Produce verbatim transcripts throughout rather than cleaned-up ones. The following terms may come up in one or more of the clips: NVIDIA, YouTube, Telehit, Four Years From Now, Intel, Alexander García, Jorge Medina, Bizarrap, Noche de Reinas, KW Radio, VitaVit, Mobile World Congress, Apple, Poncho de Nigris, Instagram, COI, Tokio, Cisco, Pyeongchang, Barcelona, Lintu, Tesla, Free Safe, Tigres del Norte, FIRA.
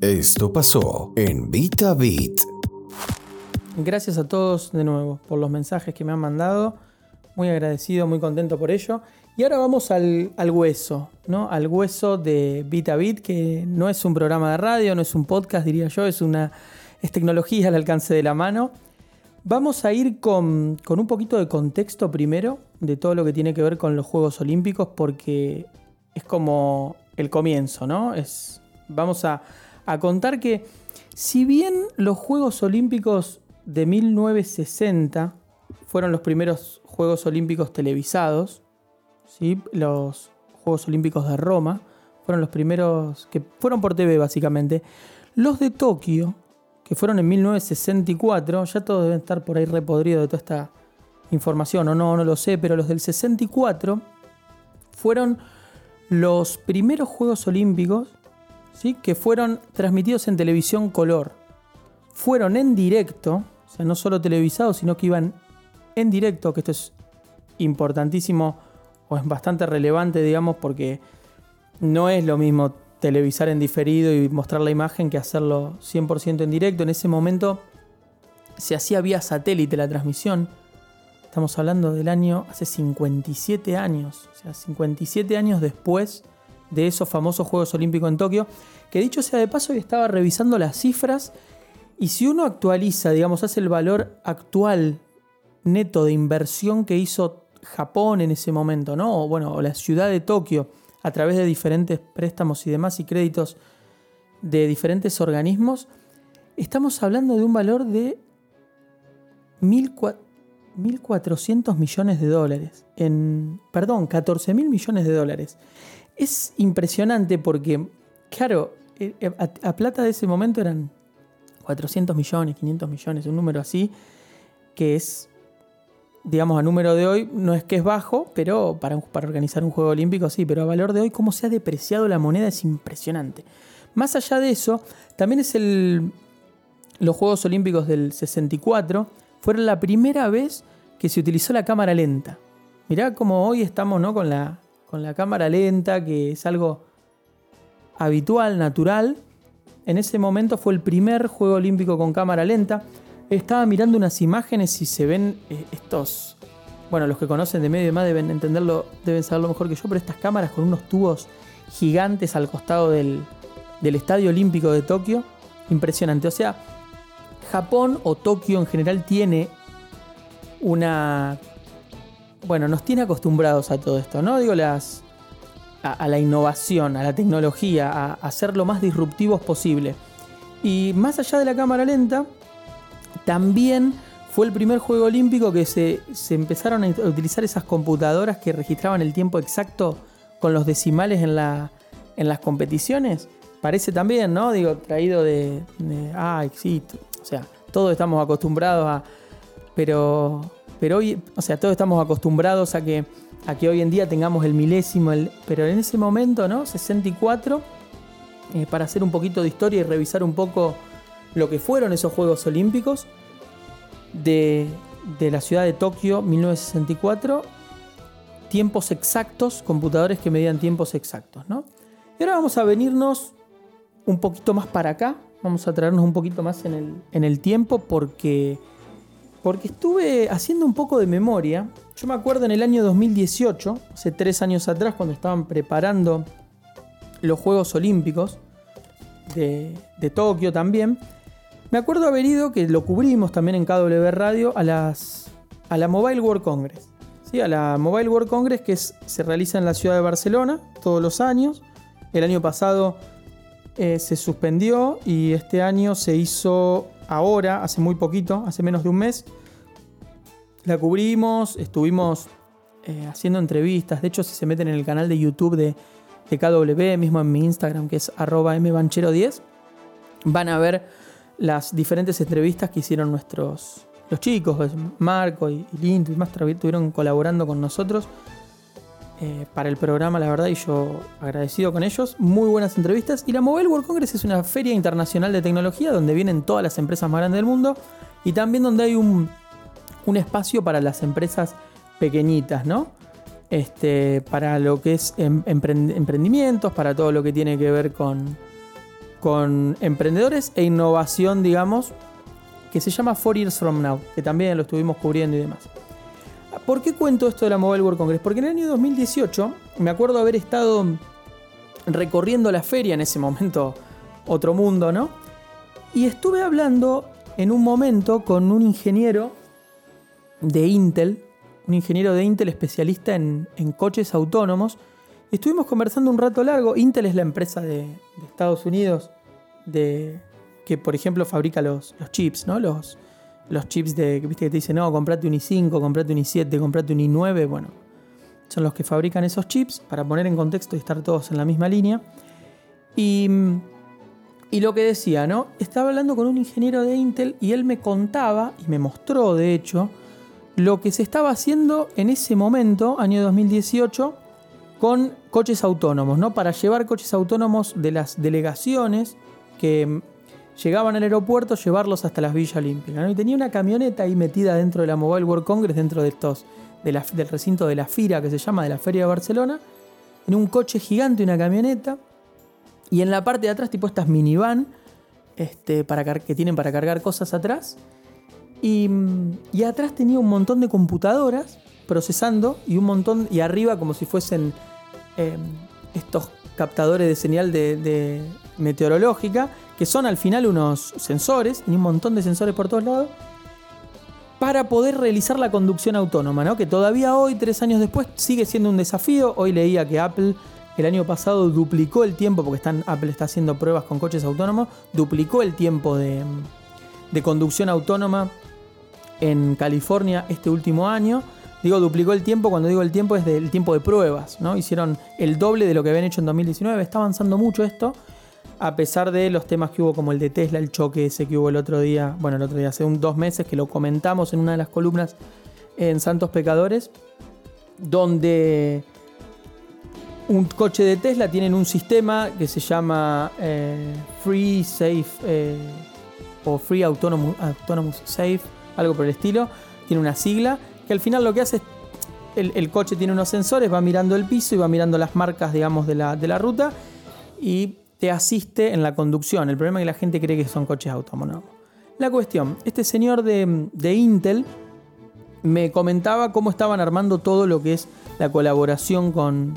Esto pasó en VitaVit. Gracias a todos de nuevo por los mensajes que me han mandado. Muy agradecido, muy contento por ello. Y ahora vamos al, al hueso, ¿no? Al hueso de VitaVit, que no es un programa de radio, no es un podcast, diría yo, es una es tecnología al alcance de la mano. Vamos a ir con, con un poquito de contexto primero de todo lo que tiene que ver con los Juegos Olímpicos, porque es como el comienzo, ¿no? Es, vamos a, a contar que si bien los Juegos Olímpicos de mil novecientos sesenta fueron los primeros Juegos Olímpicos televisados, ¿sí? Los Juegos Olímpicos de Roma fueron los primeros que fueron por T V básicamente. Los de Tokio, que fueron en mil novecientos sesenta y cuatro, ya todos deben estar por ahí repodridos de toda esta información, o no, no lo sé, pero los del sesenta y cuatro fueron los primeros Juegos Olímpicos, ¿sí? Que fueron transmitidos en televisión color. Fueron en directo, o sea, no solo televisados, sino que iban en directo, que esto es importantísimo o es bastante relevante, digamos, porque no es lo mismo televisar en diferido y mostrar la imagen que hacerlo cien por ciento en directo. En ese momento se hacía vía satélite la transmisión. Estamos hablando del año, hace cincuenta y siete años, o sea, cincuenta y siete años después de esos famosos Juegos Olímpicos en Tokio, que dicho sea de paso, yo estaba revisando las cifras. Y si uno actualiza, digamos, hace el valor actual neto de inversión que hizo Japón en ese momento, ¿no? O bueno, o la ciudad de Tokio, a través de diferentes préstamos y demás y créditos de diferentes organismos, estamos hablando de un valor de mil cuatrocientos millones de dólares. En, perdón, catorce mil millones de dólares. Es impresionante porque, claro, a, a plata de ese momento eran cuatrocientos millones, quinientos millones, un número así, que es, digamos, a número de hoy, no es que es bajo, pero para, para organizar un juego olímpico sí, pero a valor de hoy, cómo se ha depreciado la moneda es impresionante. Más allá de eso, también es el, los Juegos Olímpicos del sesenta y cuatro, fueron la primera vez que se utilizó la cámara lenta. Mirá cómo hoy estamos, ¿no? con la, con la cámara lenta, que es algo habitual, natural. En ese momento fue el primer Juego Olímpico con cámara lenta. Estaba mirando unas imágenes y se ven estos... Bueno, los que conocen de medio y más deben entenderlo, deben saberlo mejor que yo, pero estas cámaras con unos tubos gigantes al costado del, del Estadio Olímpico de Tokio. Impresionante. O sea, Japón o Tokio en general tiene una... Bueno, nos tiene acostumbrados a todo esto, ¿no? Digo, las... A, a la innovación, a la tecnología, a, a ser lo más disruptivos posible. Y más allá de la cámara lenta, también fue el primer Juego Olímpico que se, se empezaron a utilizar esas computadoras que registraban el tiempo exacto con los decimales en, la, en las competiciones. Parece también, ¿no? Digo, traído de... de ah, existe. O sea, todos estamos acostumbrados a... Pero... Pero hoy, o sea, todos estamos acostumbrados a que, a que hoy en día tengamos el milésimo, el, pero en ese momento, ¿no? sesenta y cuatro, eh, para hacer un poquito de historia y revisar un poco lo que fueron esos Juegos Olímpicos de, de la ciudad de Tokio, mil novecientos sesenta y cuatro, tiempos exactos, computadores que medían tiempos exactos, ¿no? Y ahora vamos a venirnos un poquito más para acá, vamos a traernos un poquito más en el, en el tiempo porque... Porque estuve haciendo un poco de memoria. Yo me acuerdo en el año dos mil dieciocho, hace tres años atrás, cuando estaban preparando los Juegos Olímpicos de, de Tokio también. Me acuerdo haber ido, que lo cubrimos también en K W Radio, a, las, a la Mobile World Congress. ¿Sí? A la Mobile World Congress que es, se realiza en la ciudad de Barcelona todos los años. El año pasado eh, se suspendió y este año se hizo... Ahora, hace muy poquito, hace menos de un mes, la cubrimos, estuvimos eh, haciendo entrevistas. De hecho, si se meten en el canal de YouTube de, de K W, mismo en mi Instagram, que es arroba m banchero diez, van a ver las diferentes entrevistas que hicieron nuestros los chicos, Marco y, y Lintu y más, estuvieron colaborando con nosotros eh, para el programa, la verdad, y yo agradecido con ellos. Muy buenas entrevistas. Y la Mobile World Congress es una feria internacional de tecnología donde vienen todas las empresas más grandes del mundo y también donde hay un, un espacio para las empresas pequeñitas, ¿no? Este, para lo que es em, emprendimientos, para todo lo que tiene que ver con, con emprendedores e innovación, digamos, que se llama Four Years From Now, que también lo estuvimos cubriendo y demás. ¿Por qué cuento esto de la Mobile World Congress? Porque en el año dos mil dieciocho me acuerdo haber estado recorriendo la feria, en ese momento otro mundo, ¿no? Y estuve hablando en un momento con un ingeniero de Intel, un ingeniero de Intel especialista en, en coches autónomos. Estuvimos conversando un rato largo. Intel es la empresa de, de Estados Unidos de, que, por ejemplo, fabrica los, los chips, ¿no? Los, los chips de, viste que te dicen, no, comprate un i cinco, comprate un i siete, comprate un i nueve. Bueno, son los que fabrican esos chips, para poner en contexto y estar todos en la misma línea. Y, y lo que decía, ¿no? Estaba hablando con un ingeniero de Intel y él me contaba, y me mostró, de hecho, lo que se estaba haciendo en ese momento, año dos mil dieciocho, con coches autónomos, ¿no? Para llevar coches autónomos de las delegaciones que llegaban al aeropuerto, llevarlos hasta las Villas Olímpicas, ¿no? Y tenía una camioneta ahí metida dentro de la Mobile World Congress, dentro de estos, de la, del recinto de la FIRA, que se llama, de la Feria de Barcelona, en un coche gigante, una camioneta, y en la parte de atrás, tipo estas minivan, este, para car- que tienen para cargar cosas atrás, y, y atrás tenía un montón de computadoras procesando, y un montón, y arriba como si fuesen eh, estos captadores de señal de, de meteorológica, que son al final unos sensores, y un montón de sensores por todos lados, para poder realizar la conducción autónoma, ¿no? Que todavía hoy, tres años después, sigue siendo un desafío. Hoy leía que Apple el año pasado duplicó el tiempo, porque están, Apple está haciendo pruebas con coches autónomos, duplicó el tiempo de, de conducción autónoma en California este último año. Digo, duplicó el tiempo, cuando digo el tiempo es del tiempo de pruebas, ¿no? Hicieron el doble de lo que habían hecho en dos mil diecinueve. Está avanzando mucho esto, a pesar de los temas que hubo, como el de Tesla, el choque ese que hubo el otro día, bueno, el otro día, hace un, dos meses, que lo comentamos en una de las columnas en Santos Pecadores, donde un coche de Tesla tienen un sistema que se llama eh, Free Safe eh, o Free Autonomous, Autonomous Safe, algo por el estilo, tiene una sigla, que al final lo que hace es, el, el coche tiene unos sensores, va mirando el piso y va mirando las marcas, digamos, de la, de la ruta, y te asiste en la conducción. El problema es que la gente cree que son coches autónomos. La cuestión, este señor de, de Intel me comentaba cómo estaban armando todo lo que es la colaboración con,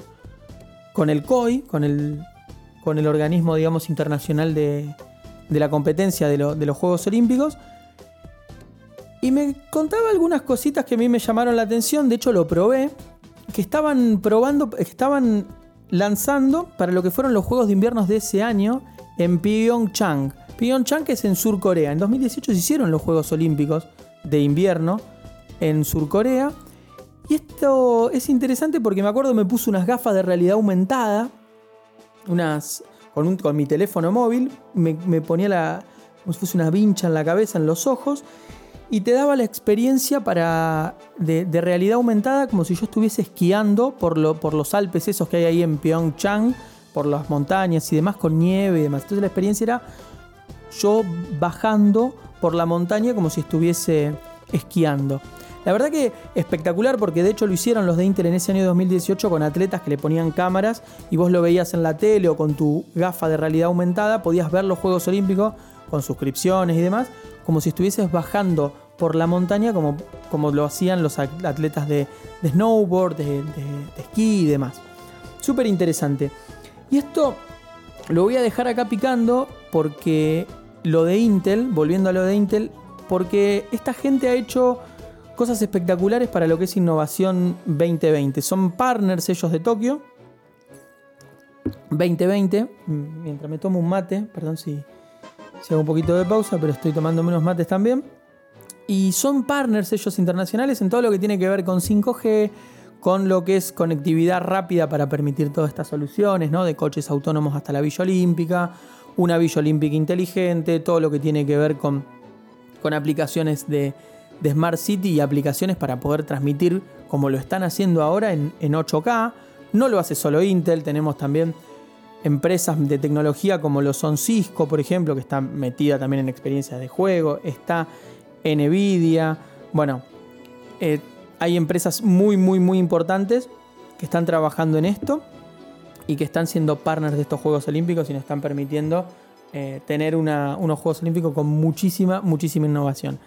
con el C O I, con el, con el organismo, digamos, internacional de, de la competencia de, lo, de los Juegos Olímpicos. Y me contaba algunas cositas que a mí me llamaron la atención, de hecho lo probé, que estaban probando, que estaban lanzando para lo que fueron los Juegos de Invierno de ese año en Pyeongchang. Pyeongchang, que es en Sur Corea. En dos mil dieciocho se hicieron los Juegos Olímpicos de Invierno en Sur Corea. Y esto es interesante porque me acuerdo me puse unas gafas de realidad aumentada, unas con, un, con mi teléfono móvil, me, me ponía la, como si fuese una vincha en la cabeza, en los ojos, y te daba la experiencia para de, de realidad aumentada, como si yo estuviese esquiando por, lo, por los Alpes esos que hay ahí en Pyeongchang, por las montañas y demás, con nieve y demás. Entonces la experiencia era yo bajando por la montaña como si estuviese esquiando. La verdad que espectacular, porque de hecho lo hicieron los de Intel en ese año dos mil dieciocho con atletas que le ponían cámaras y vos lo veías en la tele o con tu gafa de realidad aumentada, podías ver los Juegos Olímpicos con suscripciones y demás, como si estuvieses bajando por la montaña como, como lo hacían los atletas de, de snowboard, de, de, de esquí y demás. Súper interesante. Y esto lo voy a dejar acá picando porque lo de Intel, volviendo a lo de Intel, porque esta gente ha hecho cosas espectaculares para lo que es Innovación veinte veinte. Son partners ellos de Tokio. veinte veinte, mientras me tomo un mate, perdón si... Si hago un poquito de pausa, pero estoy tomando menos mates también. Y son partners ellos internacionales en todo lo que tiene que ver con cinco G, con lo que es conectividad rápida para permitir todas estas soluciones, ¿no? De coches autónomos hasta la Villa Olímpica, una Villa Olímpica inteligente, todo lo que tiene que ver con, con aplicaciones de, de Smart City y aplicaciones para poder transmitir, como lo están haciendo ahora, en, en ocho K. No lo hace solo Intel, tenemos también empresas de tecnología como lo son Cisco, por ejemplo, que está metida también en experiencias de juego. Está NVIDIA. Bueno, eh, hay empresas muy, muy, muy importantes que están trabajando en esto y que están siendo partners de estos Juegos Olímpicos y nos están permitiendo eh, tener una, unos Juegos Olímpicos con muchísima, muchísima innovación.